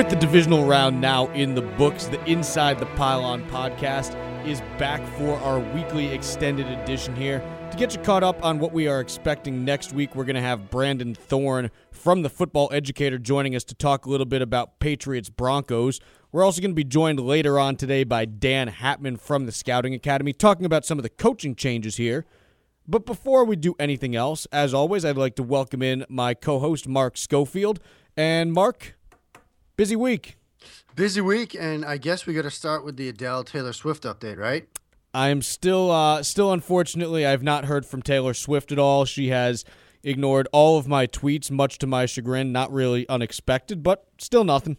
With the divisional round now in the books, the Inside the Pylon podcast is back for our weekly extended edition here. To get you caught up on what we are expecting next week, we're going to have Brandon Thorn from The Football Educator joining us to talk a little bit about Patriots-Broncos. We're also going to be joined later on today by Dan Hatman from the Scouting Academy, talking about some of the coaching changes here. But before we do anything else, as always, I'd like to welcome in my co-host, Mark Schofield. And Mark, busy week. Busy week, and I guess we got to start with the Adele Taylor Swift update, right? I'm still, unfortunately, I've not heard from Taylor Swift at all. She has ignored all of my tweets, much to my chagrin. Not really unexpected, but still nothing.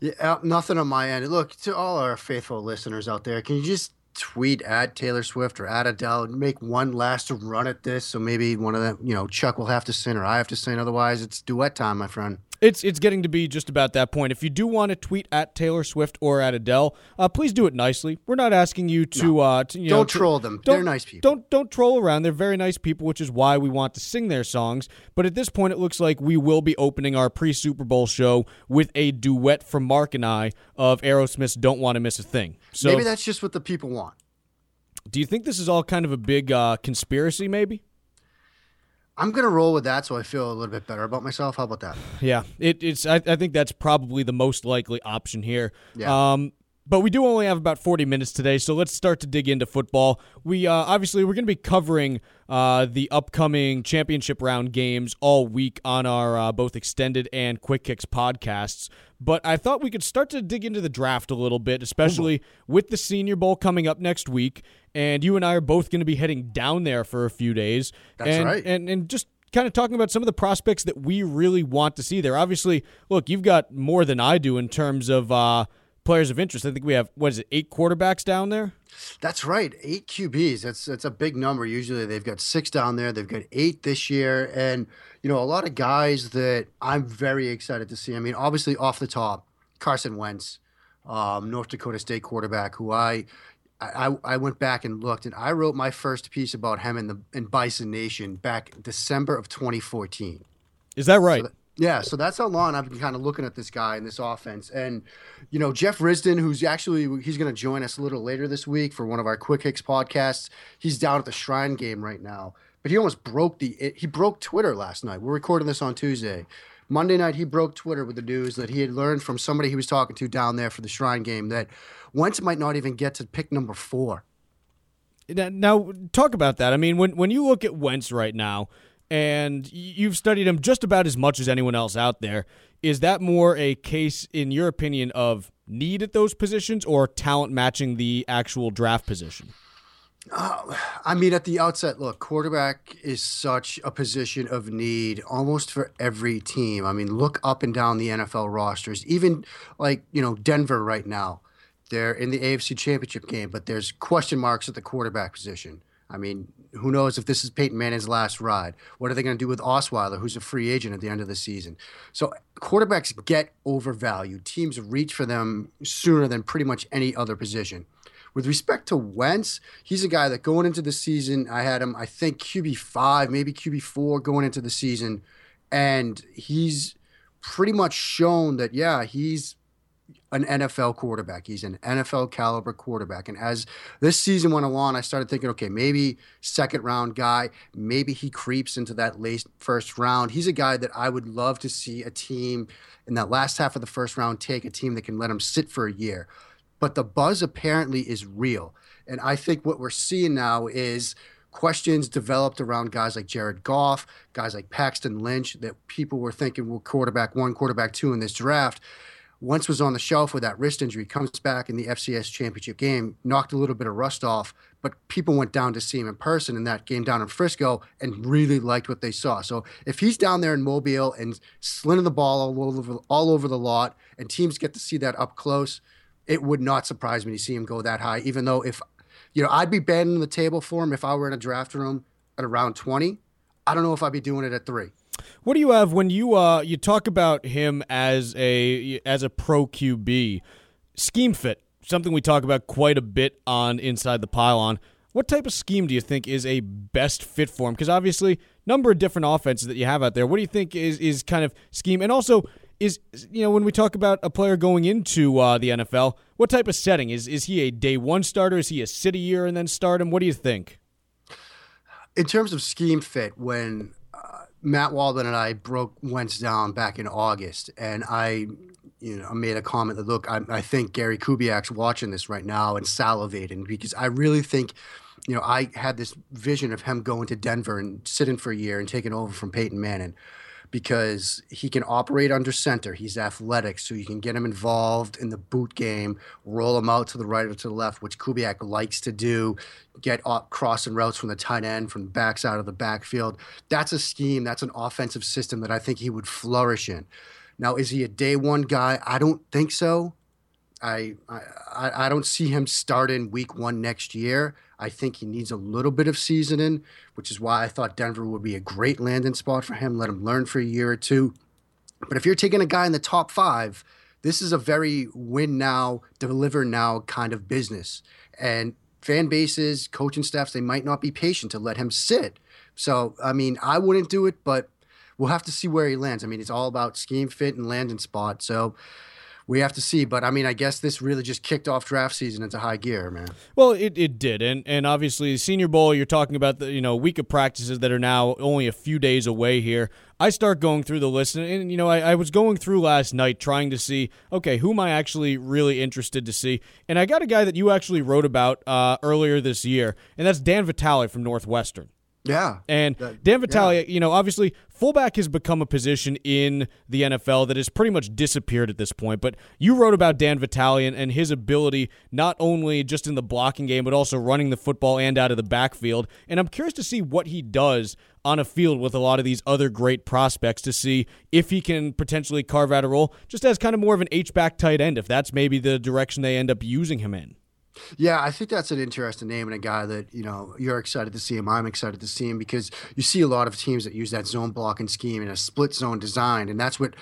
Yeah, nothing on my end. Look, to all our faithful listeners out there, can you just tweet at Taylor Swift or at Adele and make one last run at this? So maybe one of them, you know, Chuck will have to sing or I have to sing. Otherwise, it's duet time, my friend. It's getting to be just about that point. If you do want to tweet at Taylor Swift or at Adele, please do it nicely. We're not asking you to... No. Troll them. They're nice people. Don't troll around. They're very nice people, which is why we want to sing their songs. But at this point, it looks like we will be opening our pre-Super Bowl show with a duet from Mark and I of Aerosmith's Don't Want to Miss a Thing. So maybe that's just what the people want. Do you think this is all kind of a big conspiracy, maybe? I'm going to roll with that so I feel a little bit better about myself. How about that? Yeah, I think that's probably the most likely option here. Yeah. But we do only have about 40 minutes today, so let's start to dig into football. We obviously, we're going to be covering the upcoming championship round games all week on our both extended and quick kicks podcasts. But I thought we could start to dig into the draft a little bit, especially with the Senior Bowl coming up next week. And you and I are both going to be heading down there for a few days. That's right. And just kind of talking about some of the prospects that we really want to see there. Obviously, look, you've got more than I do in terms of players of interest. I think we have, 8 quarterbacks down there? That's right, 8 QBs. That's a big number. Usually they've got 6 down there. They've got 8 this year. And, you know, a lot of guys that I'm very excited to see. I mean, obviously off the top, Carson Wentz, North Dakota State quarterback, who I went back and looked, and I wrote my first piece about him in Bison Nation back December of 2014. Is that right? So that's how long I've been kind of looking at this guy and this offense. And, you know, Jeff Risden, he's going to join us a little later this week for one of our Quick Hicks podcasts. He's down at the Shrine game right now. But he almost broke Twitter last night. We're recording this on Tuesday. Monday night, he broke Twitter with the news that he had learned from somebody he was talking to down there for the Shrine game that Wentz might not even get to pick number 4. Now, talk about that. I mean, when you look at Wentz right now, and you've studied him just about as much as anyone else out there, is that more a case, in your opinion, of need at those positions or talent matching the actual draft position? I mean, at the outset, look, quarterback is such a position of need almost for every team. I mean, look up and down the NFL rosters, even like, you know, Denver right now. They're in the AFC championship game, but there's question marks at the quarterback position. I mean, who knows if this is Peyton Manning's last ride? What are they going to do with Osweiler, who's a free agent at the end of the season? So quarterbacks get overvalued. Teams reach for them sooner than pretty much any other position. With respect to Wentz, he's a guy that going into the season, I had him, I think, QB5, maybe QB4 going into the season, and he's pretty much shown that, he's an NFL quarterback. He's an NFL caliber quarterback. And as this season went along, I started thinking, okay, maybe second round guy, maybe he creeps into that late first round. He's a guy that I would love to see a team in that last half of the first round take, a team that can let him sit for a year. But the buzz apparently is real. And I think what we're seeing now is questions developed around guys like Jared Goff, guys like Paxton Lynch, that people were thinking were quarterback 1, quarterback 2 in this draft. Wentz was on the shelf with that wrist injury, comes back in the FCS championship game, knocked a little bit of rust off, but people went down to see him in person in that game down in Frisco and really liked what they saw. So if he's down there in Mobile and slinging the ball all over the lot and teams get to see that up close, it would not surprise me to see him go that high, even though I'd be banging the table for him if I were in a draft room at around 20. I don't know if I'd be doing it at 3. What do you have when you you talk about him as a pro QB? Scheme fit, something we talk about quite a bit on Inside the Pylon. What type of scheme do you think is a best fit for him? Because obviously, number of different offenses that you have out there. What do you think is kind of scheme? And also, is, you know, when we talk about a player going into the NFL, what type of setting? Is he a day one starter? Is he a sit a year and then start him? What do you think? In terms of scheme fit, when Matt Waldman and I broke Wentz down back in August, and I made a comment that, look, I think Gary Kubiak's watching this right now and salivating, because I really think, you know, I had this vision of him going to Denver and sitting for a year and taking over from Peyton Manning, because he can operate under center. He's athletic, so you can get him involved in the boot game, roll him out to the right or to the left, which Kubiak likes to do, get up crossing routes from the tight end, from the backside of the backfield. That's a scheme. That's an offensive system that I think he would flourish in. Now, is he a day one guy? I don't think so. I don't see him starting week one next year. I think he needs a little bit of seasoning, which is why I thought Denver would be a great landing spot for him. Let him learn for a year or two. But if you're taking a guy in the top five, this is a very win now, deliver now kind of business. And fan bases, coaching staffs, they might not be patient to let him sit. So, I mean, I wouldn't do it, but we'll have to see where he lands. I mean, it's all about scheme fit and landing spot. So, we have to see, but I mean, I guess this really just kicked off draft season into high gear, man. Well, it did, and obviously Senior Bowl, you're talking about the week of practices that are now only a few days away here. I start going through the list, and I was going through last night trying to see, okay, who am I actually really interested to see? And I got a guy that you actually wrote about earlier this year, and that's Dan Vitale from Northwestern. Yeah. And Dan Vitale, obviously fullback has become a position in the NFL that has pretty much disappeared at this point. But you wrote about Dan Vitale and his ability not only just in the blocking game, but also running the football and out of the backfield. And I'm curious to see what he does on a field with a lot of these other great prospects, to see if he can potentially carve out a role just as kind of more of an H-back tight end, if that's maybe the direction they end up using him in. Yeah, I think that's an interesting name, and a guy that, you're excited to see him. I'm excited to see him, because you see a lot of teams that use that zone blocking scheme and a split zone design, and that's what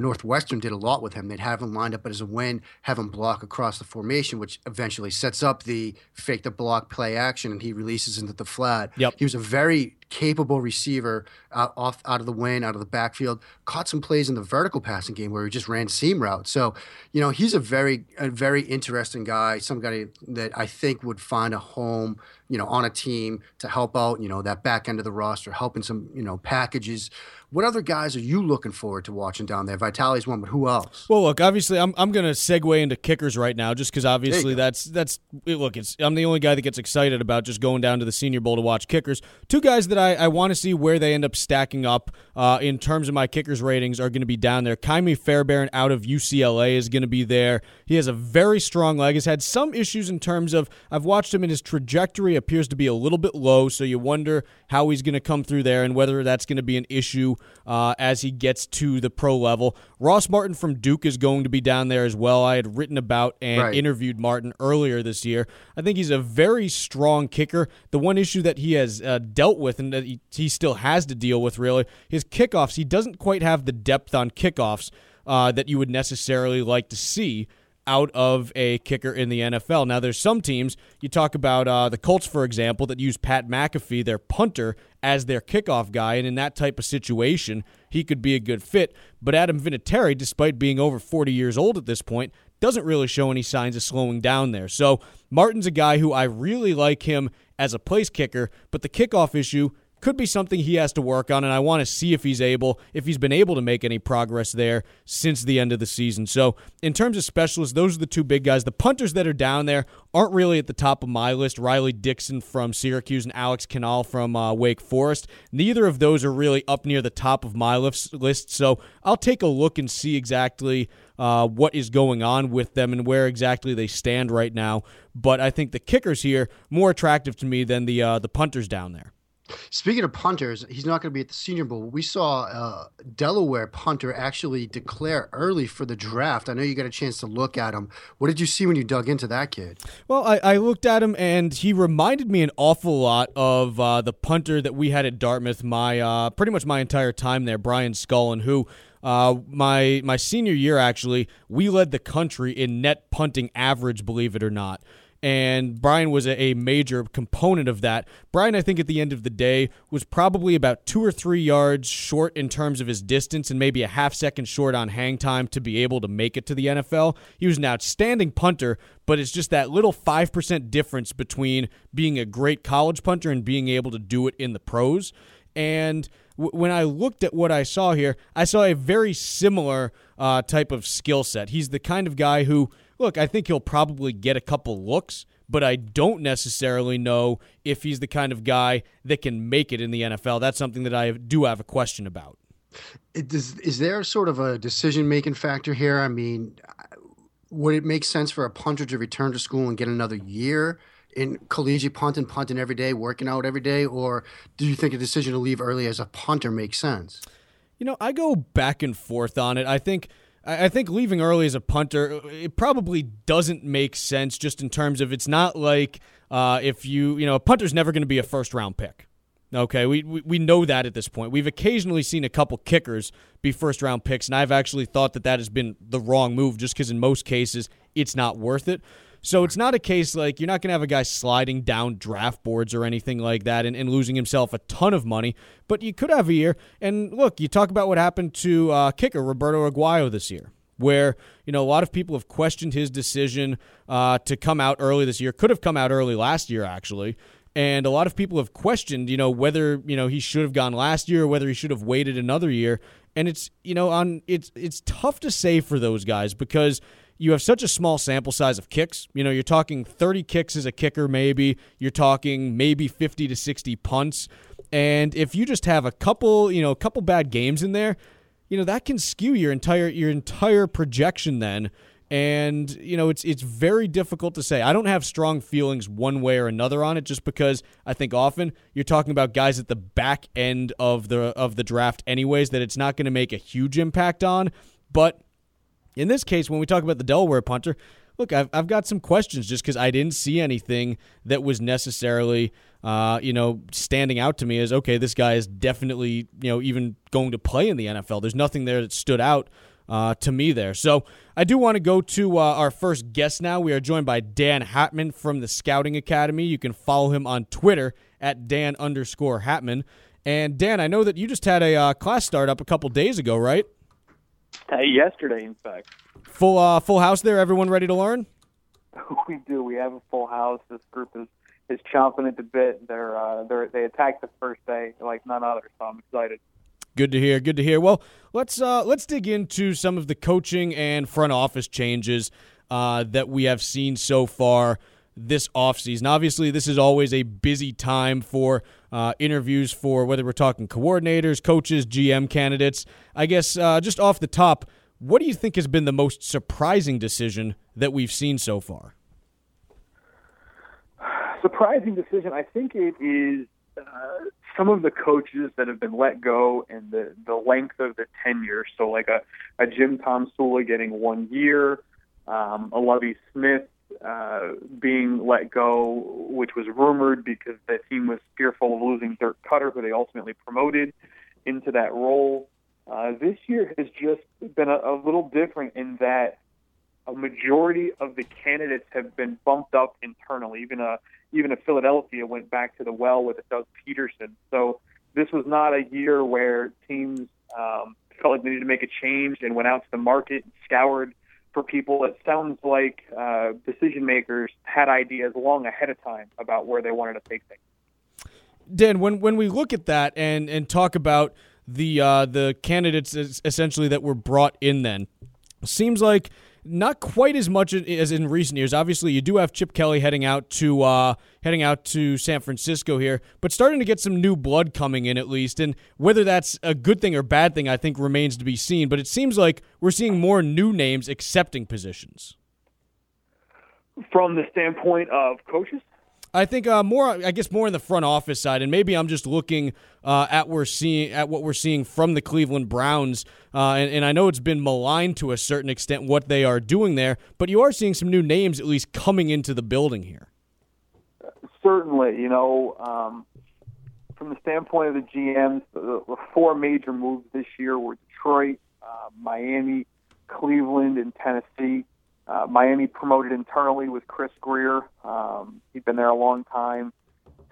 Northwestern did a lot with him. They'd have him lined up as a win, have him block across the formation, which eventually sets up the fake the block play action, and he releases into the flat. Yep. He was a very capable receiver out of the win, out of the backfield. Caught some plays in the vertical passing game where he just ran seam routes. So, he's a very interesting guy, somebody that I think would find a home, on a team to help out, that back end of the roster, helping some, packages. What other guys are you looking forward to watching down there? Vitale's one, but who else? Well, look, obviously, I'm going to segue into kickers right now, just because obviously I'm the only guy that gets excited about just going down to the Senior Bowl to watch kickers. Two guys that I want to see where they end up stacking up in terms of my kickers ratings are going to be down there. Kymie Fairbairn out of UCLA is going to be there. He has a very strong leg. Has had some issues in terms of, I've watched him, in his trajectory appears to be a little bit low, so you wonder how he's going to come through there and whether that's going to be an issue as he gets to the pro level. Ross Martin from Duke is going to be down there as well. I had written about and interviewed Martin earlier this year. I think he's a very strong kicker. The one issue that he has dealt with, and that he still has to deal with really, his kickoffs. He doesn't quite have the depth on kickoffs that you would necessarily like to see out of a kicker in the NFL. Now, there's some teams, you talk about the Colts, for example, that use Pat McAfee, their punter, as their kickoff guy, and in that type of situation, he could be a good fit. But Adam Vinatieri, despite being over 40 years old at this point, doesn't really show any signs of slowing down there. So Martin's a guy who I really like him as a place kicker, but the kickoff issue could be something he has to work on, and I want to see if he's been able to make any progress there since the end of the season. So in terms of specialists, those are the two big guys. The punters that are down there aren't really at the top of my list. Riley Dixon from Syracuse and Alex Canal from Wake Forest. Neither of those are really up near the top of my list, so I'll take a look and see exactly what is going on with them and where exactly they stand right now. But I think the kickers here more attractive to me than the punters down there. Speaking of punters, he's not going to be at the Senior Bowl. We saw a Delaware punter actually declare early for the draft. I know you got a chance to look at him. What did you see when you dug into that kid? Well, I looked at him, and he reminded me an awful lot of the punter that we had at Dartmouth pretty much my entire time there, Brian Scullin, who my senior year, actually, we led the country in net punting average, believe it or not. and Brian was a major component of that. Brian, I think at the end of the day, was probably about 2 or 3 yards short in terms of his distance and maybe a half second short on hang time to be able to make it to the NFL. He was an outstanding punter, but it's just that little 5% difference between being a great college punter and being able to do it in the pros. And when I looked at what I saw here, I saw a very similar type of skill set. He's the kind of guy who, look, I think he'll probably get a couple looks, but I don't necessarily know if he's the kind of guy that can make it in the NFL. That's something that I do have a question about. Is there sort of a decision-making factor here? I mean, would it make sense for a punter to return to school and get another year in collegiate punting every day, working out every day, or do you think a decision to leave early as a punter makes sense? You know, I go back and forth on it. I think leaving early as a punter, it probably doesn't make sense just in terms of it's not like if you know, a punter's never going to be a first-round pick. Okay, we know that at this point. We've occasionally seen a couple kickers be first-round picks, and I've actually thought that has been the wrong move just because in most cases it's not worth it. So it's not a case like you're not going to have a guy sliding down draft boards or anything like that and losing himself a ton of money, but you could have a year. And look, you talk about what happened to kicker Roberto Aguayo this year, where you know a lot of people have questioned his decision to come out early this year. Could have come out early last year, actually. And a lot of people have questioned, you know, whether, you know, he should have gone last year or whether he should have waited another year. And it's, you know, it's tough to say for those guys because you have such a small sample size of kicks. You know, you're talking 30 kicks as a kicker maybe. You're talking maybe 50 to 60 punts. And if you just have a couple bad games in there, you know, that can skew your entire projection then. And, you know, it's very difficult to say. I don't have strong feelings one way or another on it just because I think often you're talking about guys at the back end of the draft anyways that it's not going to make a huge impact on. But in this case, when we talk about the Delaware punter, look, I've got some questions just because I didn't see anything that was necessarily, you know, standing out to me as, okay, this guy is definitely, you know, even going to play in the NFL. There's nothing there that stood out to me there. So I do want to go to our first guest now. We are joined by Dan Hatman from the Scouting Academy. You can follow him on Twitter at Dan_Hatman. And Dan, I know that you just had a class start up a couple days ago, right? Yesterday, in fact. Full house there. Everyone ready to learn? We do. We have a full house. This group is chomping at the bit. They attacked the first day like none other. So I'm excited. Good to hear. Good to hear. Well, let's dig into some of the coaching and front office changes that we have seen so far this offseason. Obviously, this is always a busy time for interviews for whether we're talking coordinators, coaches, GM candidates. I guess just off the top, what do you think has been the most surprising decision that we've seen so far? Surprising decision? I think it is some of the coaches that have been let go and the length of the tenure. So like a Jim Tomsula getting 1 year, a Lovie Smith being let go, which was rumored because the team was fearful of losing Dirk Cutter, who they ultimately promoted into that role. This year has just been a little different in that a majority of the candidates have been bumped up internally. Even a Philadelphia went back to the well with a Doug Peterson. So this was not a year where teams felt like they needed to make a change and went out to the market and scoured for people. It sounds like decision makers had ideas long ahead of time about where they wanted to take things. Dan, when we look at that and talk about the candidates essentially that were brought in then, seems like not quite as much as in recent years. Obviously, you do have Chip Kelly heading out to San Francisco here, but starting to get some new blood coming in at least. And whether that's a good thing or bad thing, I think remains to be seen. But it seems like we're seeing more new names accepting positions. From the standpoint of coaches? I think more in the front office side, and maybe I'm just looking at what we're seeing from the Cleveland Browns, and I know it's been maligned to a certain extent what they are doing there, but you are seeing some new names at least coming into the building here. Certainly, you know, from the standpoint of the GMs, the four major moves this year were Detroit, Miami, Cleveland, and Tennessee. Miami promoted internally with Chris Greer. He'd been there a long time.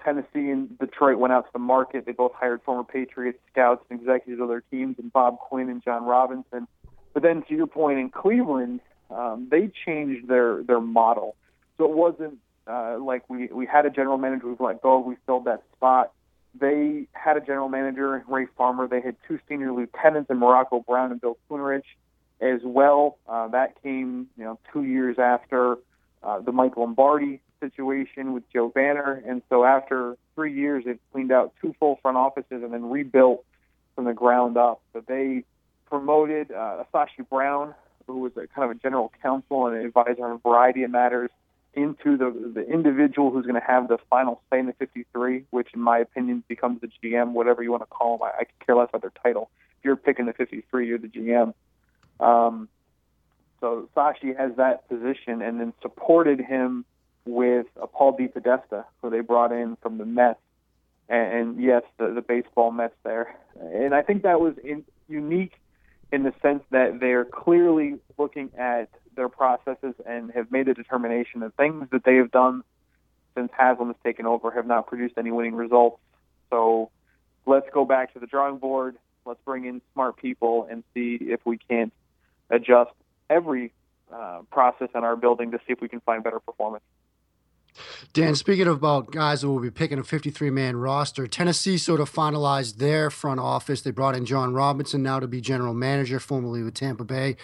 Tennessee and Detroit went out to the market. They both hired former Patriots scouts and executives of their teams, and Bob Quinn and John Robinson. But then, to your point, in Cleveland, they changed their model. So it wasn't like we had a general manager, we've let go, we filled that spot. They had a general manager, Ray Farmer. They had two senior lieutenants in Morocco Brown and Bill Coonerich as well. That came 2 years after the Mike Lombardi situation with Joe Banner. And so after 3 years, they've cleaned out two full front offices and then rebuilt from the ground up. But they promoted Asashi Brown, who was kind of a general counsel and an advisor on a variety of matters, into the individual who's going to have the final say in the 53, which in my opinion becomes the GM, whatever you want to call them. I could care less about their title. If you're picking the 53, you're the GM. So Sashi has that position, and then supported him with Paul DePodesta, who they brought in from the Mets, and yes, the baseball Mets there. And I think that was unique in the sense that they're clearly looking at their processes and have made the determination that things that they have done since Haslam has taken over have not produced any winning results. So let's go back to the drawing board. Let's bring in smart people and see if we can't adjust every process in our building to see if we can find better performance. Dan, speaking about guys who will be picking a 53-man roster, Tennessee sort of finalized their front office. They brought in John Robinson now to be general manager, formerly with Tampa Bay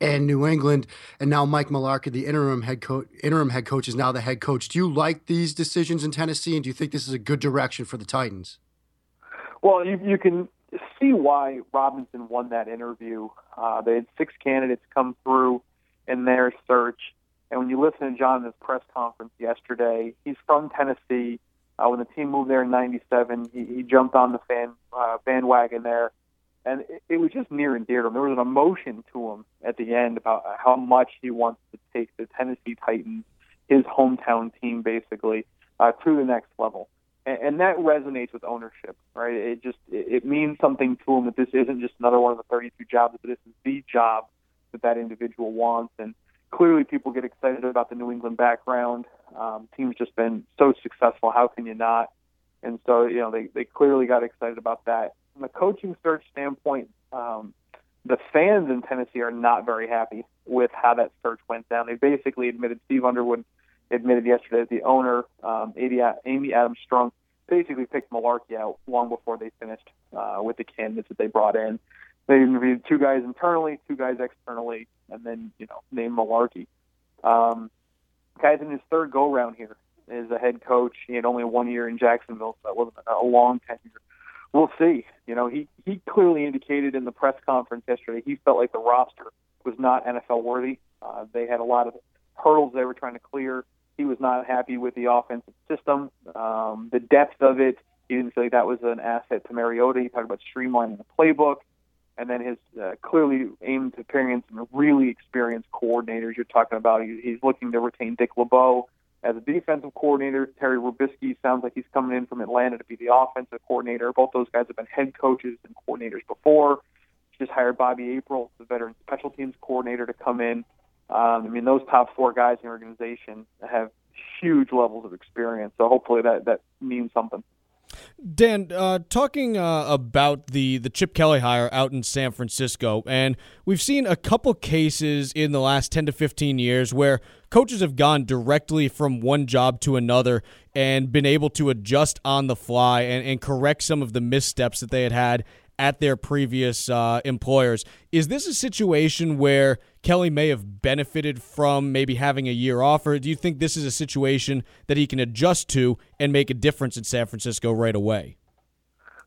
and New England, and now Mike Mularkey, the interim head coach, is now the head coach. Do you like these decisions in Tennessee, and do you think this is a good direction for the Titans? Well, you can see why Robinson won that interview. They had six candidates come through in their search. And when you listen to John in his press conference yesterday, he's from Tennessee. When the team moved there in 97, he jumped on the bandwagon there. And it was just near and dear to him. There was an emotion to him at the end about how much he wants to take the Tennessee Titans, his hometown team basically, to the next level. And that resonates with ownership, right? It means something to him that this isn't just another one of the 32 jobs, but this is the job that individual wants. And clearly, people get excited about the New England background. Team's just been so successful. How can you not? And so, they clearly got excited about that. From a coaching search standpoint, the fans in Tennessee are not very happy with how that search went down. They basically admitted, Steve Underwood admitted yesterday, that the owner, Amy Adams-Strunk, basically picked Mularkey out long before they finished with the candidates that they brought in. They interviewed two guys internally, two guys externally, and then, named Mularkey. Guys in his third go-round here as a head coach. He had only 1 year in Jacksonville, so that wasn't a long tenure. We'll see. He clearly indicated in the press conference yesterday he felt like the roster was not NFL-worthy. They had a lot of hurdles they were trying to clear. He was not happy with the offensive system, the depth of it. He didn't feel like that was an asset to Mariota. He talked about streamlining the playbook. And then his clearly aimed to pairing some really experienced coordinators. You're talking about he's looking to retain Dick LeBeau as a defensive coordinator. Terry Rubisky sounds like he's coming in from Atlanta to be the offensive coordinator. Both those guys have been head coaches and coordinators before. Just hired Bobby April, the veteran special teams coordinator, to come in. Those top four guys in the organization have huge levels of experience. So hopefully that means something. Dan, talking about the Chip Kelly hire out in San Francisco, and we've seen a couple cases in the last 10 to 15 years where coaches have gone directly from one job to another and been able to adjust on the fly and correct some of the missteps that they had at their previous employers. Is this a situation where Kelly may have benefited from maybe having a year off, or do you think this is a situation that he can adjust to and make a difference in San Francisco right away?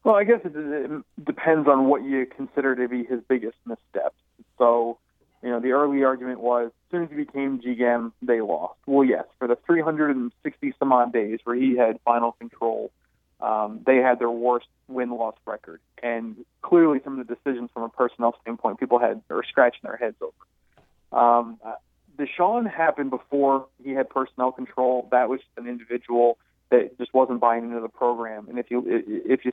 Well, I guess it depends on what you consider to be his biggest missteps. So, the early argument was, as soon as he became GM, they lost. Well, yes, for the 360 some odd days where he had final control, they had their worst win-loss record. And clearly some of the decisions from a personnel standpoint, people were scratching their heads over. Deshaun happened before he had personnel control. That was just an individual that just wasn't buying into the program. And if you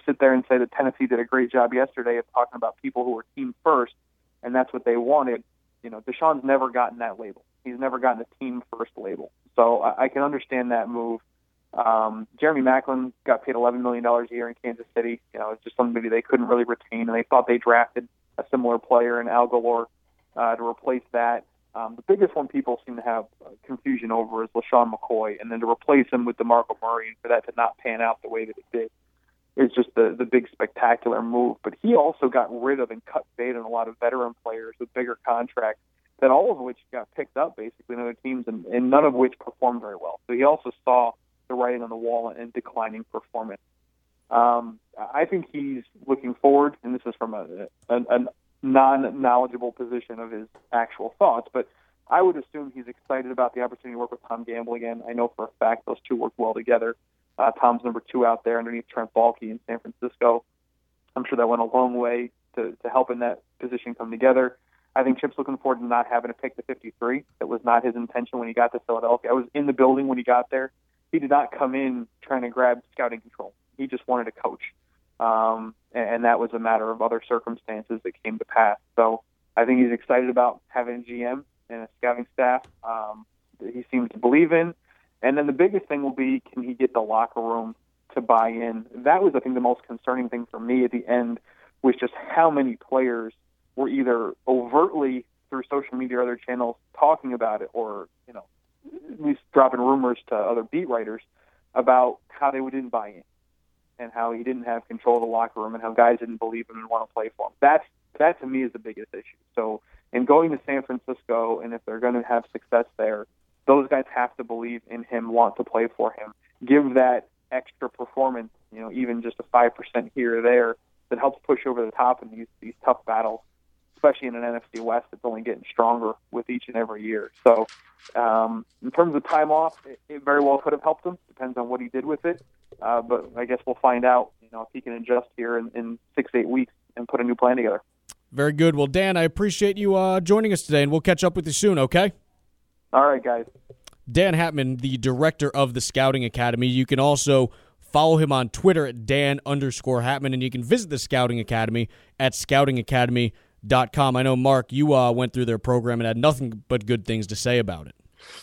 sit there and say that Tennessee did a great job yesterday of talking about people who were team first, and that's what they wanted, Deshaun's never gotten that label. He's never gotten a team first label. So I can understand that move. Jeremy Maclin got paid $11 million a year in Kansas City. You know, it's just somebody they couldn't really retain, and they thought they drafted a similar player in Al Galore to replace that. The biggest one people seem to have confusion over is LaShawn McCoy, and then to replace him with DeMarco Murray and for that to not pan out the way that it did is just the big spectacular move. But he also got rid of and cut bait on a lot of veteran players with bigger contracts, that all of which got picked up basically in other teams, and none of which performed very well. So he also saw the writing on the wall and declining performance. I think he's looking forward, and this is from a non-knowledgeable position of his actual thoughts, but I would assume he's excited about the opportunity to work with Tom Gamble again. I know for a fact those two work well together. Tom's number two out there underneath Trent Baalke in San Francisco. I'm sure that went a long way to helping that position come together. I think Chip's looking forward to not having to pick the 53. That was not his intention when he got to Philadelphia. I was in the building when he got there. He did not come in trying to grab scouting control. He just wanted to coach. And that was a matter of other circumstances that came to pass. So I think he's excited about having a GM and a scouting staff that he seems to believe in. And then the biggest thing will be, can he get the locker room to buy in? That was, I think, the most concerning thing for me at the end, was just how many players were either overtly through social media or other channels talking about it, or, you know, at least dropping rumors to other beat writers about how they didn't buy in and how he didn't have control of the locker room and how guys didn't believe him and want to play for him. That to me is the biggest issue. So in going to San Francisco, and if they're going to have success there, those guys have to believe in him, want to play for him, give that extra performance, you know, even just a 5% here or there, that helps push over the top in these tough battles, especially in an NFC West that's only getting stronger with each and every year. So in terms of time off, it very well could have helped him. Depends on what he did with it. But I guess we'll find out, you know, if he can adjust here in 6-8 weeks and put a new plan together. Very good. Well, Dan, I appreciate you joining us today, and we'll catch up with you soon, okay? All right, guys. Dan Hatman, the director of the Scouting Academy. You can also follow him on Twitter at Dan_Hatman, and you can visit the Scouting Academy at scoutingacademy.com. I know, Mark, you went through their program and had nothing but good things to say about it.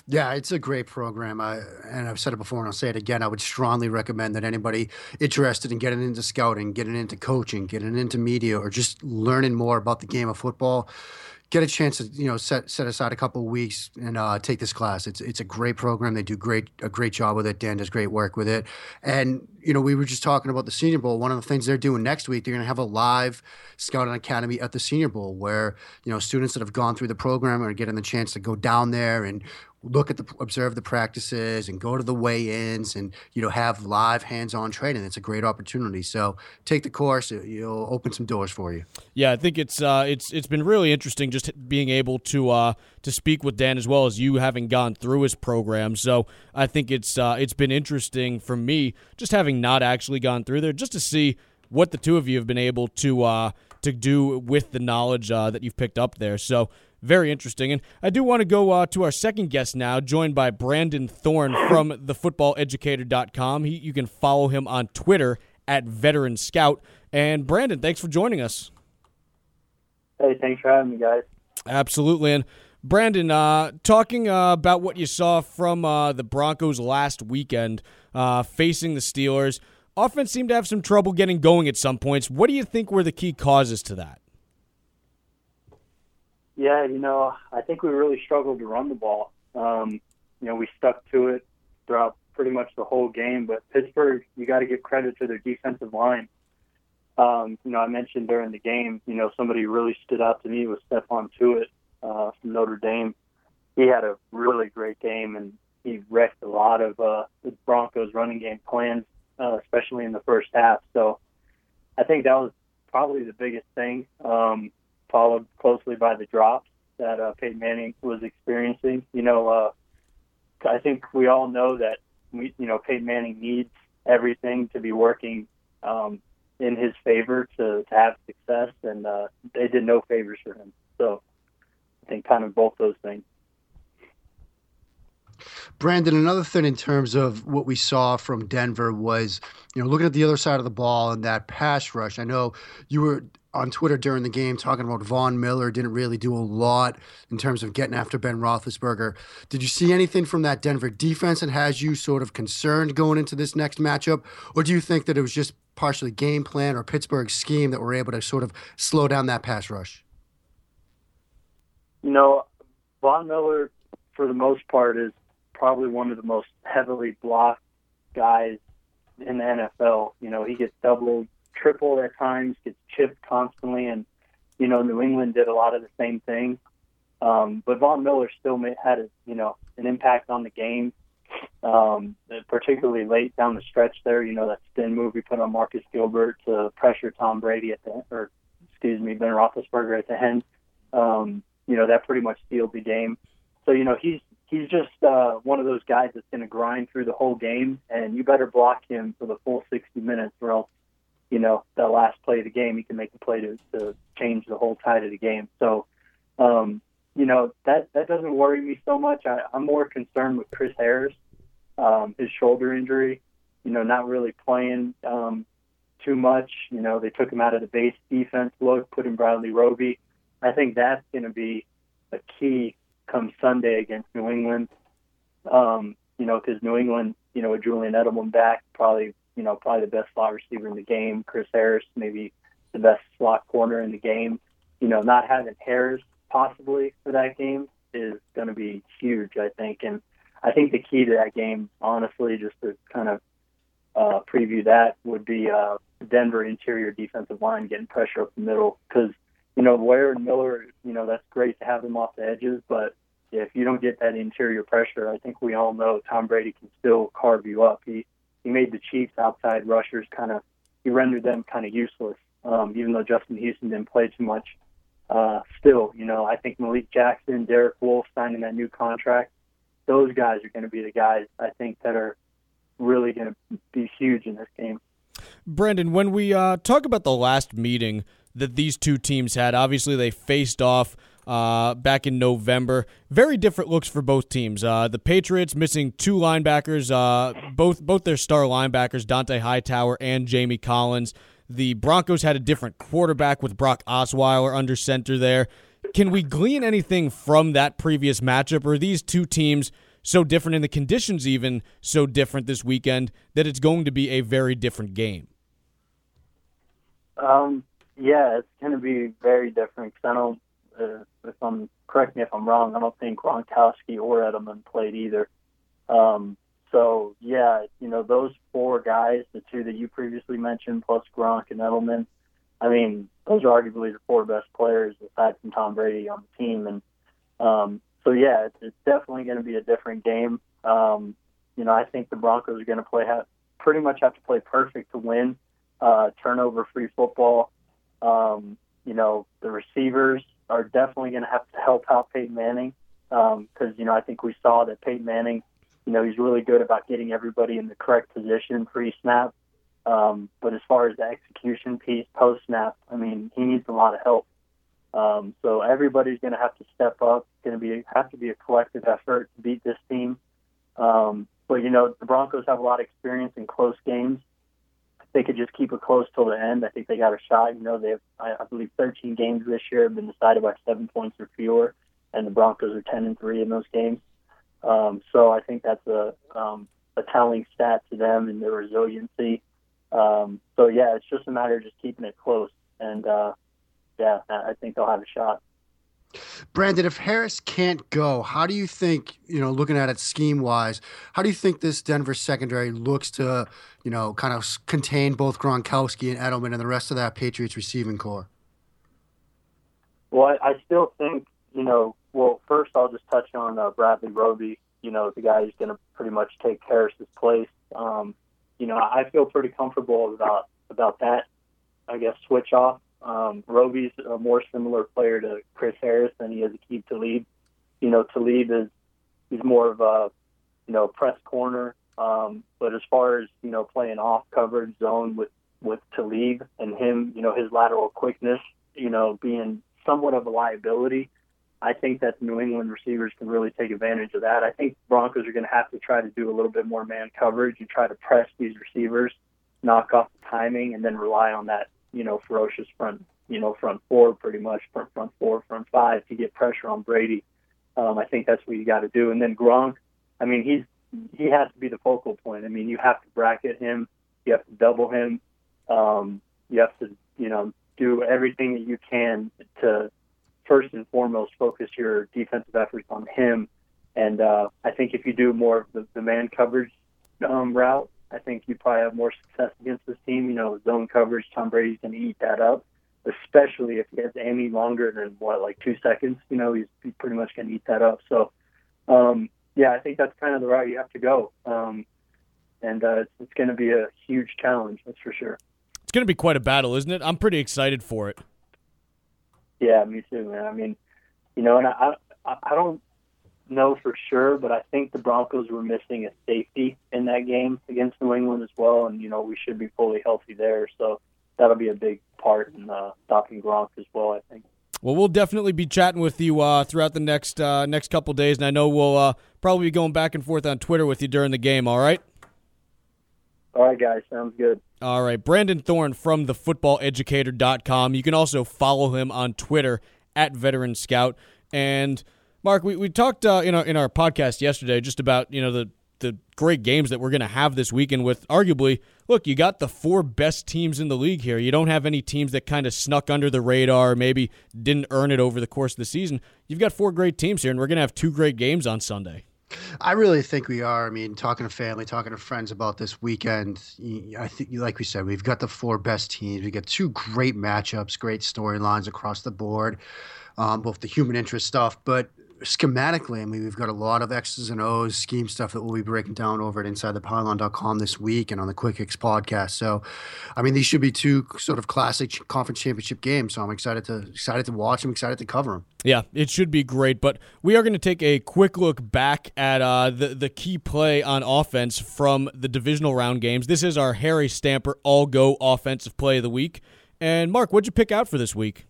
Yeah, it's a great program. And I've said it before, and I'll say it again. I would strongly recommend that anybody interested in getting into scouting, getting into coaching, getting into media, or just learning more about the game of football, get a chance to, you know, set aside a couple of weeks and take this class. It's a great program. They do a great job with it. Dan does great work with it. And, you know, we were just talking about the Senior Bowl. One of the things they're doing next week, they're going to have a live Scouting Academy at the Senior Bowl, where, you know, students that have gone through the program are getting the chance to go down there and observe the practices and go to the weigh-ins and, you know, have live hands-on training. It's a great opportunity. So take the course. You'll open some doors for you. Yeah, I think it's been really interesting just being able to speak with Dan, as well as you having gone through his program. So I think it's been interesting for me, just having not actually gone through there, just to see what the two of you have been able to do with the knowledge that you've picked up there. So very interesting. And I do want to go to our second guest now, joined by Brandon Thorn from thefootballeducator.com. You can follow him on Twitter at Veteran Scout. And Brandon, thanks for joining us. Hey, thanks for having me, guys. Absolutely. And Brandon, talking about what you saw from the Broncos last weekend facing the Steelers, offense seemed to have some trouble getting going at some points. What do you think were the key causes to that? Yeah, you know, I think we really struggled to run the ball. You know, we stuck to it throughout pretty much the whole game. But Pittsburgh, you got to give credit to their defensive line. You know, I mentioned during the game, you know, somebody really stood out to me was Stephon Tuitt from Notre Dame. He had a really great game, and he wrecked a lot of the Broncos' running game plans, especially in the first half. So I think that was probably the biggest thing. Followed closely by the drops that Peyton Manning was experiencing. You know, I think we all know that Peyton Manning needs everything to be working in his favor to have success, and they did no favors for him. So I think kind of both those things. Brandon, another thing in terms of what we saw from Denver was, you know, looking at the other side of the ball and that pass rush. I know you were on Twitter during the game talking about Von Miller didn't really do a lot in terms of getting after Ben Roethlisberger. Did you see anything from that Denver defense that has you sort of concerned going into this next matchup? Or do you think that it was just partially game plan or Pittsburgh's scheme that were able to sort of slow down that pass rush? You know, Von Miller, for the most part, is probably one of the most heavily blocked guys in the NFL. You know, he gets doubled, tripled at times, gets chipped constantly, and, you know, New England did a lot of the same thing. But Von Miller still had a, you know, an impact on the game, particularly late down the stretch there. You know, that spin move he put on Marcus Gilbert to pressure Tom Brady at the, or excuse me, Ben Roethlisberger at the end. You know, that pretty much sealed the game. So, you know, he's just one of those guys that's going to grind through the whole game, and you better block him for the full 60 minutes or else, you know, that last play of the game, he can make a play to change the whole tide of the game. So, you know, that doesn't worry me so much. I'm more concerned with Chris Harris, his shoulder injury, you know, not really playing too much. You know, they took him out of the base defense look, put in Bradley Roby. I think that's going to be a key come Sunday against New England, you know, because New England, you know, with Julian Edelman back, probably the best slot receiver in the game. Chris Harris, maybe the best slot corner in the game. You know, not having Harris possibly for that game is going to be huge, I think. And I think the key to that game, honestly, just to kind of preview that, would be Denver interior defensive line getting pressure up the middle. Because, you know, Ware and Miller, you know, that's great to have them off the edges, but if you don't get that interior pressure, I think we all know Tom Brady can still carve you up. He made the Chiefs outside rushers he rendered them kind of useless, even though Justin Houston didn't play too much. Still, you know, I think Malik Jackson, Derek Wolfe signing that new contract, those guys are going to be the guys, I think, that are really going to be huge in this game. Brandon, when we talk about the last meeting that these two teams had, obviously they faced off back in November. Very different looks for both teams. The Patriots missing two linebackers, both their star linebackers, Dante Hightower and Jamie Collins. The Broncos had a different quarterback with Brock Osweiler under center there. Can we glean anything from that previous matchup, or are these two teams so different and the conditions even so different this weekend that it's going to be a very different game? Yeah, it's going to be very different because I don't, correct me if I'm wrong, I don't think Gronkowski or Edelman played either. So, yeah, you know, those four guys, the two that you previously mentioned, plus Gronk and Edelman, I mean, those are arguably the four best players aside from Tom Brady on the team. And so, yeah, it's definitely going to be a different game. You know, I think the Broncos are going to pretty much have to play perfect to win, turnover-free football. You know, the receivers are definitely going to have to help out Peyton Manning because, you know, I think we saw that Peyton Manning, you know, he's really good about getting everybody in the correct position pre-snap. But as far as the execution piece post-snap, I mean, he needs a lot of help. So everybody's going to have to step up. It's going to have to be a collective effort to beat this team. But, you know, the Broncos have a lot of experience in close games. They could just keep it close till the end. I think they got a shot. You know, they have, I believe, 13 games this year have been decided by 7 points or fewer, and the Broncos are 10-3 in those games. So I think that's a telling stat to them and their resiliency. So yeah, it's just a matter of just keeping it close, and yeah, I think they'll have a shot. Brandon, if Harris can't go, how do you think, you know, looking at it scheme-wise, how do you think this Denver secondary looks to, you know, kind of contain both Gronkowski and Edelman and the rest of that Patriots receiving core? Well, I still think, you know, well, first I'll just touch on Bradley Roby, you know, the guy who's going to pretty much take Harris's place. You know, I feel pretty comfortable about that, I guess, switch off. Roby's a more similar player to Chris Harris than he is Aqib Talib. You know, Talib he's more of a, you know, press corner. But as far as, you know, playing off coverage zone with Talib and him, you know, his lateral quickness, you know, being somewhat of a liability, I think that the New England receivers can really take advantage of that. I think Broncos are going to have to try to do a little bit more man coverage and try to press these receivers, knock off the timing, and then rely on that, you know, ferocious front front four, pretty much front five to get pressure on Brady. I think that's what you got to do. And then Gronk, I mean, he has to be the focal point. I mean, you have to bracket him, you have to double him, you have to do everything that you can to first and foremost focus your defensive efforts on him. And I think if you do more of the man coverage route, I think you probably have more success against this team. Zone coverage, Tom Brady's going to eat that up, especially if he has any longer than, 2 seconds. He's pretty much going to eat that up. So, I think that's kind of the route you have to go. It's going to be a huge challenge, that's for sure. It's going to be quite a battle, isn't it? I'm pretty excited for it. Yeah, me too, man. I mean, and I don't know for sure, but I think the Broncos were missing a safety in that game against New England as well, and, we should be fully healthy there. So that'll be a big part in stopping Gronk as well, I think. Well, we'll definitely be chatting with you throughout the next couple days, and I know we'll probably be going back and forth on Twitter with you during the game, all right? All right, guys. Sounds good. All right. Brandon Thorn from thefootballeducator.com. You can also follow him on Twitter @VeteranScout. And, Mark, we talked in our podcast yesterday just about, the great games that we're going to have this weekend with arguably, look, you got the four best teams in the league here. You don't have any teams that kind of snuck under the radar, maybe didn't earn it over the course of the season. You've got four great teams here, and we're going to have two great games on Sunday. I really think we are. I mean, talking to family, talking to friends about this weekend, I think, like we said, we've got the four best teams. We got two great matchups, great storylines across the board, both the human interest stuff, but schematically, I mean, we've got a lot of X's and O's scheme stuff that we'll be breaking down over at InsideThePylon.com this week and on the Quick Hicks podcast. So, I mean, these should be two sort of classic conference championship games. So I'm excited to watch them, excited to cover them. Yeah, it should be great. But we are going to take a quick look back at the key play on offense from the divisional round games. This is our Harry Stamper all-go offensive play of the week. And, Mark, what'd you pick out for this week?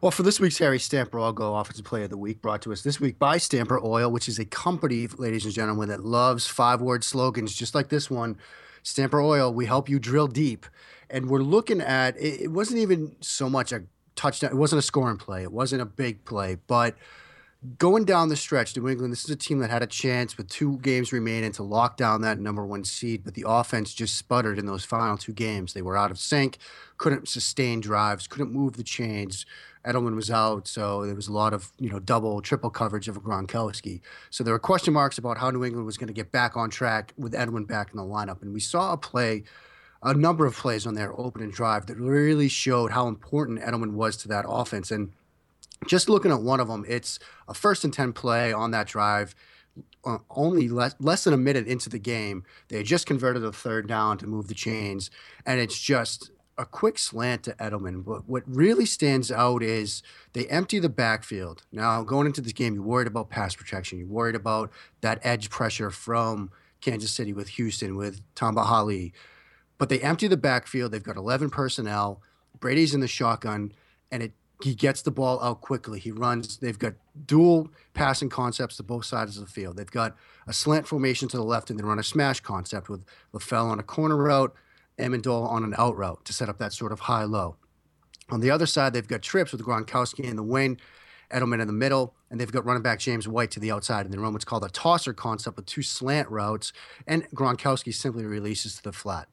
Well, for this week's Harry Stamper All-Go Offensive Player of the Week, brought to us this week by Stamper Oil, which is a company, ladies and gentlemen, that loves five-word slogans just like this one. Stamper Oil, we help you drill deep. And we're looking at, it wasn't even so much a touchdown, it wasn't a scoring play, it wasn't a big play, but going down the stretch, New England, this is a team that had a chance with 2 games remaining to lock down that number 1 seed, but the offense just sputtered in those final 2 games. They were out of sync, couldn't sustain drives, couldn't move the chains. Edelman was out, so there was a lot of double, triple coverage of Gronkowski. So there were question marks about how New England was going to get back on track with Edelman back in the lineup. And we saw a number of plays on their opening drive that really showed how important Edelman was to that offense. And just looking at one of them, it's a 1st and 10 play on that drive, only less than a minute into the game. They had just converted a 3rd down to move the chains, and it's just a quick slant to Edelman. What really stands out is they empty the backfield. Now, going into this game, you're worried about pass protection. You're worried about that edge pressure from Kansas City with Houston, with Tamba Hali. But they empty the backfield. They've got 11 personnel. Brady's in the shotgun, and he gets the ball out quickly. He runs. They've got dual passing concepts to both sides of the field. They've got a slant formation to the left, and they run a smash concept with LaFell on a corner route, Amendola on an out route to set up that sort of high-low. On the other side, they've got trips with Gronkowski in the wing, Edelman in the middle, and they've got running back James White to the outside, and they run what's called a tosser concept with 2 slant routes, and Gronkowski simply releases to the flat.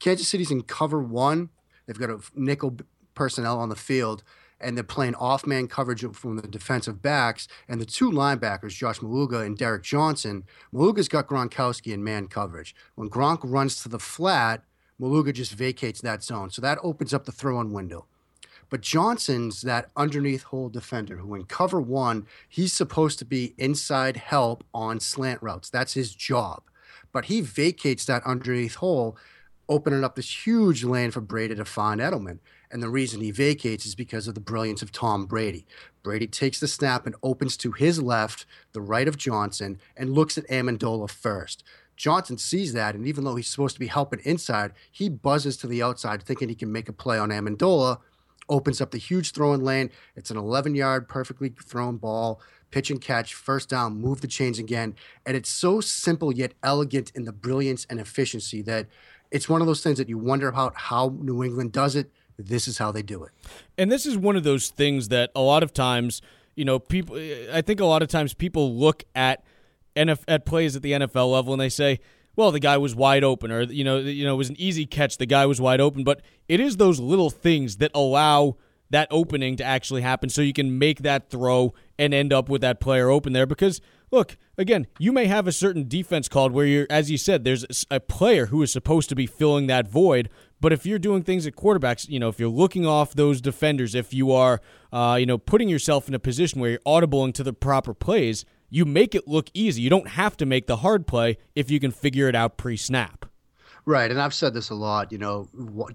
Kansas City's in cover 1. They've got a nickel personnel on the field, and they're playing off-man coverage from the defensive backs, and the 2 linebackers, Josh Maluga and Derek Johnson. Maluga's got Gronkowski in man coverage. When Gronk runs to the flat, Maluga just vacates that zone, so that opens up the throw-in window. But Johnson's that underneath hole defender who in cover 1, he's supposed to be inside help on slant routes. That's his job. But he vacates that underneath hole, opening up this huge lane for Brady to find Edelman. And the reason he vacates is because of the brilliance of Tom Brady. Brady takes the snap and opens to his left, the right of Johnson, and looks at Amendola first. Johnson sees that, and even though he's supposed to be helping inside, he buzzes to the outside thinking he can make a play on Amendola, opens up the huge throwing lane. It's an 11-yard, perfectly thrown ball, pitch and catch, 1st down, move the chains again. And it's so simple yet elegant in the brilliance and efficiency that it's one of those things that you wonder about how New England does it. This is how they do it. And this is one of those things that a lot of times, you know, people, I think a lot of times people look at plays at the NFL level and they say, well, the guy was wide open, or, you know, it was an easy catch. The guy was wide open. But it is those little things that allow that opening to actually happen, so you can make that throw and end up with that player open there. Because, look, again, you may have a certain defense called where you're, as you said, there's a player who is supposed to be filling that void. But if you're doing things at quarterbacks, you know, if you're looking off those defenders, if you are, you know, putting yourself in a position where you're audible into the proper plays, you make it look easy. You don't have to make the hard play if you can figure it out pre-snap. Right, and I've said this a lot, you know,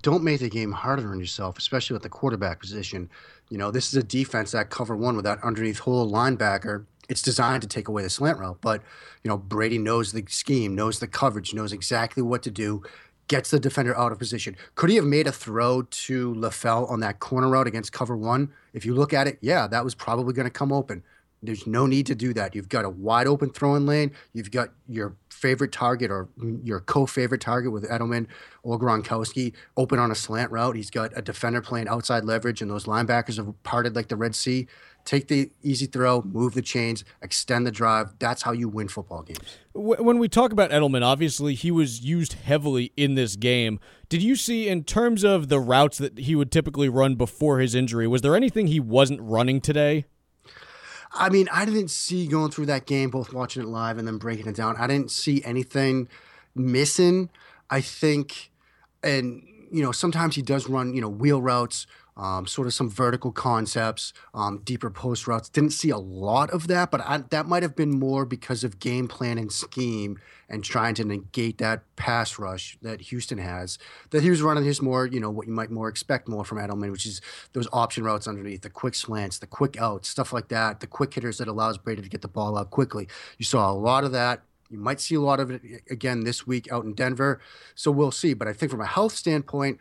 don't make the game harder on yourself, especially at the quarterback position. You know, this is a defense that cover one without underneath hole linebacker. It's designed to take away the slant route, but, you know, Brady knows the scheme, knows the coverage, knows exactly what to do, gets the defender out of position. Could he have made a throw to LaFell on that corner route against cover one? If you look at it, yeah, that was probably going to come open. There's no need to do that. You've got a wide open throwing lane. You've got your favorite target or your co-favorite target with Edelman or Gronkowski open on a slant route. He's got a defender playing outside leverage, and those linebackers have parted like the Red Sea. Take the easy throw, move the chains, extend the drive. That's how you win football games. When we talk about Edelman, obviously he was used heavily in this game. Did you see, in terms of the routes that he would typically run before his injury, was there anything he wasn't running today? I mean, I didn't see, going through that game, both watching it live and then breaking it down, I didn't see anything missing. I think, and, you know, sometimes he does run, you know, wheel routes, sort of some vertical concepts, deeper post routes. Didn't see a lot of that, but that might have been more because of game plan and scheme and trying to negate that pass rush that Houston has, that he was running his more, you know, what you might more expect more from Edelman, which is those option routes underneath, the quick slants, the quick outs, stuff like that, the quick hitters that allows Brady to get the ball out quickly. You saw a lot of that. You might see a lot of it again this week out in Denver, so we'll see. But I think from a health standpoint,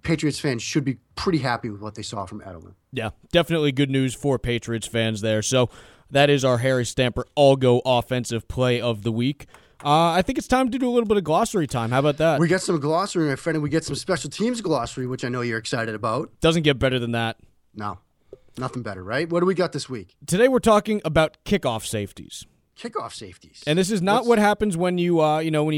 Patriots fans should be pretty happy with what they saw from Edelman. Yeah, definitely good news for Patriots fans there. So that is our Harry Stamper All-Go Offensive Play of the Week. I think it's time to do a little bit of glossary time. How about that? We got some glossary, my friend, and we get some special teams glossary, which I know you're excited about. Doesn't get better than that. No, nothing better, right? What do we got this week? Today we're talking about kickoff safeties. Kickoff safeties. And this is not what happens when you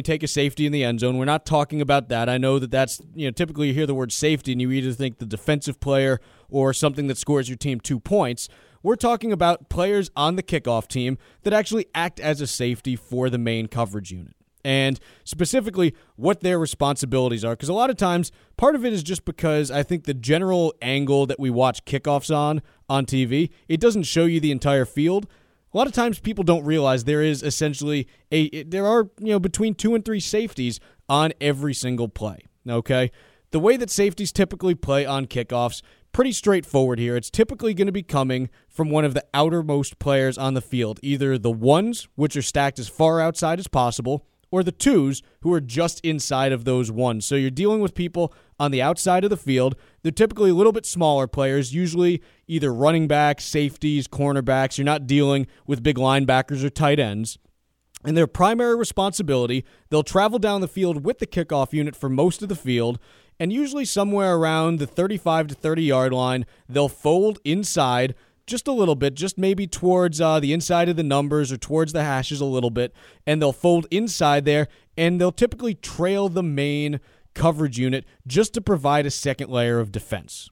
take a safety in the end zone. We're not talking about that. I know that's, you know, typically you hear the word safety and you either think the defensive player or something that scores your team 2 points. We're talking about players on the kickoff team that actually act as a safety for the main coverage unit, and specifically what their responsibilities are. Because a lot of times, part of it is just because I think the general angle that we watch kickoffs on TV, it doesn't show you the entire field. A lot of times people don't realize there is essentially there are between 2 and 3 safeties on every single play, okay? The way that safeties typically play on kickoffs, pretty straightforward here. It's typically going to be coming from one of the outermost players on the field, either the ones, which are stacked as far outside as possible, or the twos, who are just inside of those ones. So you're dealing with people on the outside of the field. They're typically a little bit smaller players, usually either running backs, safeties, cornerbacks. You're not dealing with big linebackers or tight ends. And their primary responsibility, they'll travel down the field with the kickoff unit for most of the field, and usually somewhere around the 35 to 30-yard line, they'll fold inside just a little bit, just maybe towards the inside of the numbers or towards the hashes a little bit, and they'll fold inside there, and they'll typically trail the main coverage unit just to provide a second layer of defense,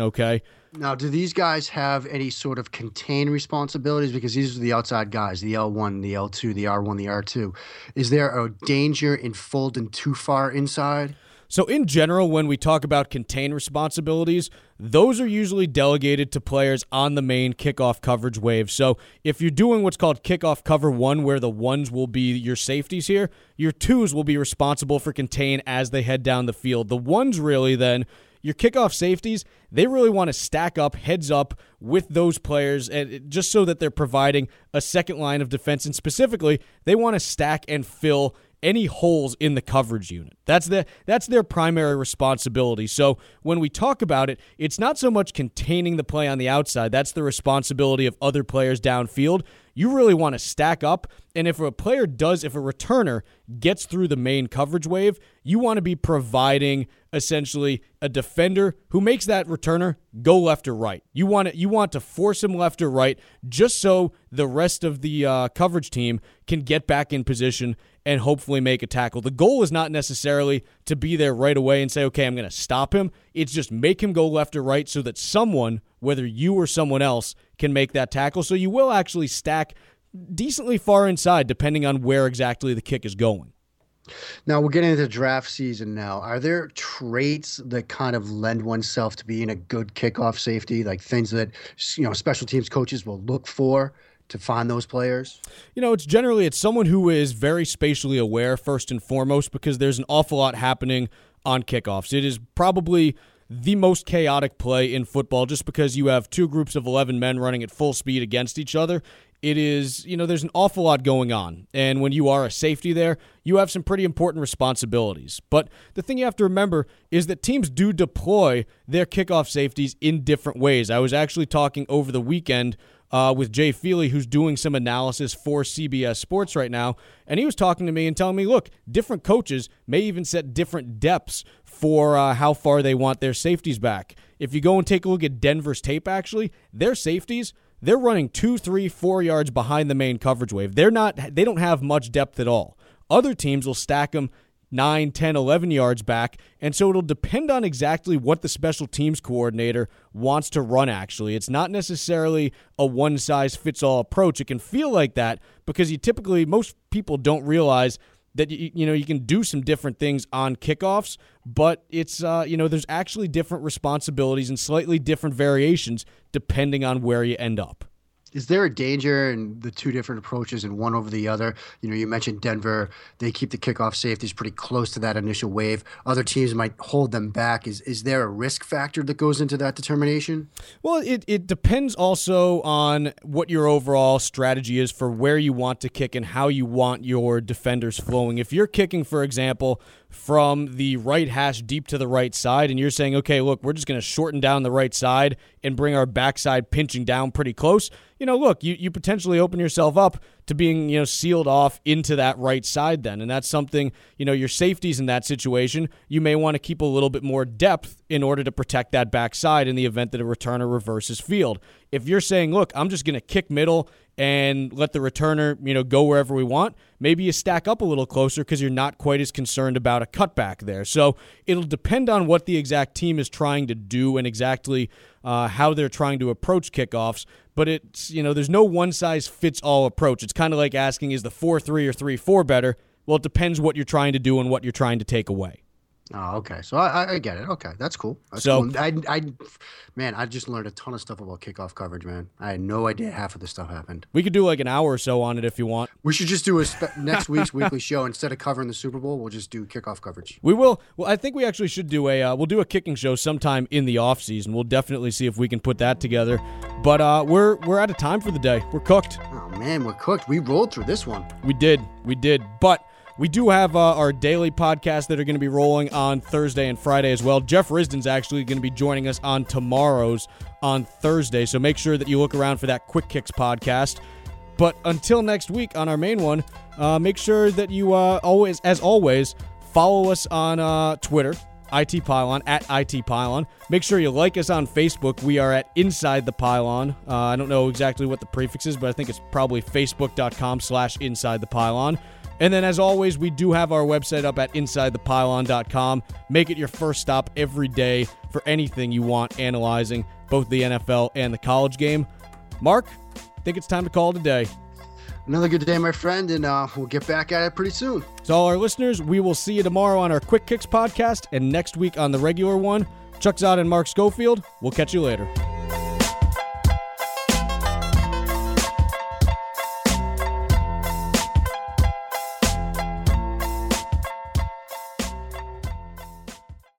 okay? Now, do these guys have any sort of contain responsibilities? Because these are the outside guys, the L1, the L2, the R1, the R2. Is there a danger in folding too far inside? So in general, when we talk about contain responsibilities, those are usually delegated to players on the main kickoff coverage wave. So if you're doing what's called kickoff cover one, where the ones will be your safeties here, your twos will be responsible for contain as they head down the field. The ones really then, your kickoff safeties, they really want to stack up, heads up with those players, and just so that they're providing a second line of defense. And specifically, they want to stack and fill any holes in the coverage unit. That's their primary responsibility. So when we talk about it, it's not so much containing the play on the outside. That's the responsibility of other players downfield. you really want to stack up. And if a player does, if a returner gets through the main coverage wave, you want to be providing essentially a defender who makes that returner go left or right. You want to force him left or right just so the rest of the coverage team can get back in position and hopefully make a tackle. The goal is not necessarily to be there right away and say, okay, I'm going to stop him. It's just make him go left or right so that someone, whether you or someone else, can make that tackle. So you will actually stack decently far inside depending on where exactly the kick is going. Now we're getting into draft season now. Are there traits that kind of lend oneself to being a good kickoff safety, like things that, you know, special teams coaches will look for to find those players? You know, it's someone who is very spatially aware first and foremost, because there's an awful lot happening on kickoffs. It is probably the most chaotic play in football just because you have two groups of 11 men running at full speed against each other. It is, you know, there's an awful lot going on. And when you are a safety there, you have some pretty important responsibilities. But the thing you have to remember is that teams do deploy their kickoff safeties in different ways. I was actually talking over the weekend with Jay Feely, who's doing some analysis for CBS Sports right now. And he was talking to me and telling me, look, different coaches may even set different depths for how far they want their safeties back. If you go and take a look at Denver's tape, actually, their safeties, they're running 2, 3, 4 yards behind the main coverage wave. They don't have much depth at all. Other teams will stack them 9, 10, 11 yards back, and so it'll depend on exactly what the special teams coordinator wants to run, actually. It's not necessarily a one-size-fits-all approach. It can feel like that because you typically, most people don't realize that you can do some different things on kickoffs, but it's there's actually different responsibilities and slightly different variations depending on where you end up. Is there a danger in the two different approaches and one over the other? You know, you mentioned Denver, they keep the kickoff safeties pretty close to that initial wave. Other teams might hold them back. Is there a risk factor that goes into that determination? Well, it depends also on what your overall strategy is for where you want to kick and how you want your defenders flowing. If you're kicking, for example, from the right hash deep to the right side, and you're saying, okay, look, we're just going to shorten down the right side and bring our backside pinching down pretty close, you know, look, you potentially open yourself up to being, you know, sealed off into that right side then. And that's something, you know, your safeties in that situation, you may want to keep a little bit more depth in order to protect that backside in the event that a returner reverses field. If you're saying, look, I'm just going to kick middle and let the returner, you know, go wherever we want, maybe you stack up a little closer because you're not quite as concerned about a cutback there. So it'll depend on what the exact team is trying to do and exactly how they're trying to approach kickoffs. But it's, you know, there's no one-size-fits-all approach. It's kind of like asking, is the 4-3 or 3-4 better? Well, it depends what you're trying to do and what you're trying to take away. Oh, okay. So I get it. Okay, that's cool. That's cool. I just learned a ton of stuff about kickoff coverage, man. I had no idea half of this stuff happened. We could do like an hour or so on it if you want. We should just do next week's weekly show. Instead of covering the Super Bowl, we'll just do kickoff coverage. We will. Well, I think we actually should do we'll do a kicking show sometime in the off season. We'll definitely see if we can put that together. But we're out of time for the day. We're cooked. Oh man, we're cooked. We rolled through this one. We did. But we do have our daily podcasts that are going to be rolling on Thursday and Friday as well. Jeff Risden's actually going to be joining us on tomorrow's on Thursday, so make sure that you look around for that Quick Kicks podcast. But until next week on our main one, make sure that you always follow us on Twitter, IT Pylon, at IT Pylon. Make sure you like us on Facebook. We are at Inside the Pylon. I don't know exactly what the prefix is, but I think it's probably facebook.com/Inside the Pylon. And then, as always, we do have our website up at InsideThePylon.com. Make it your first stop every day for anything you want, analyzing both the NFL and the college game. Mark, I think it's time to call it a day. Another good day, my friend, and we'll get back at it pretty soon. So, all our listeners, we will see you tomorrow on our Quick Kicks podcast and next week on the regular one. Chuck Zott and Mark Schofield, we'll catch you later.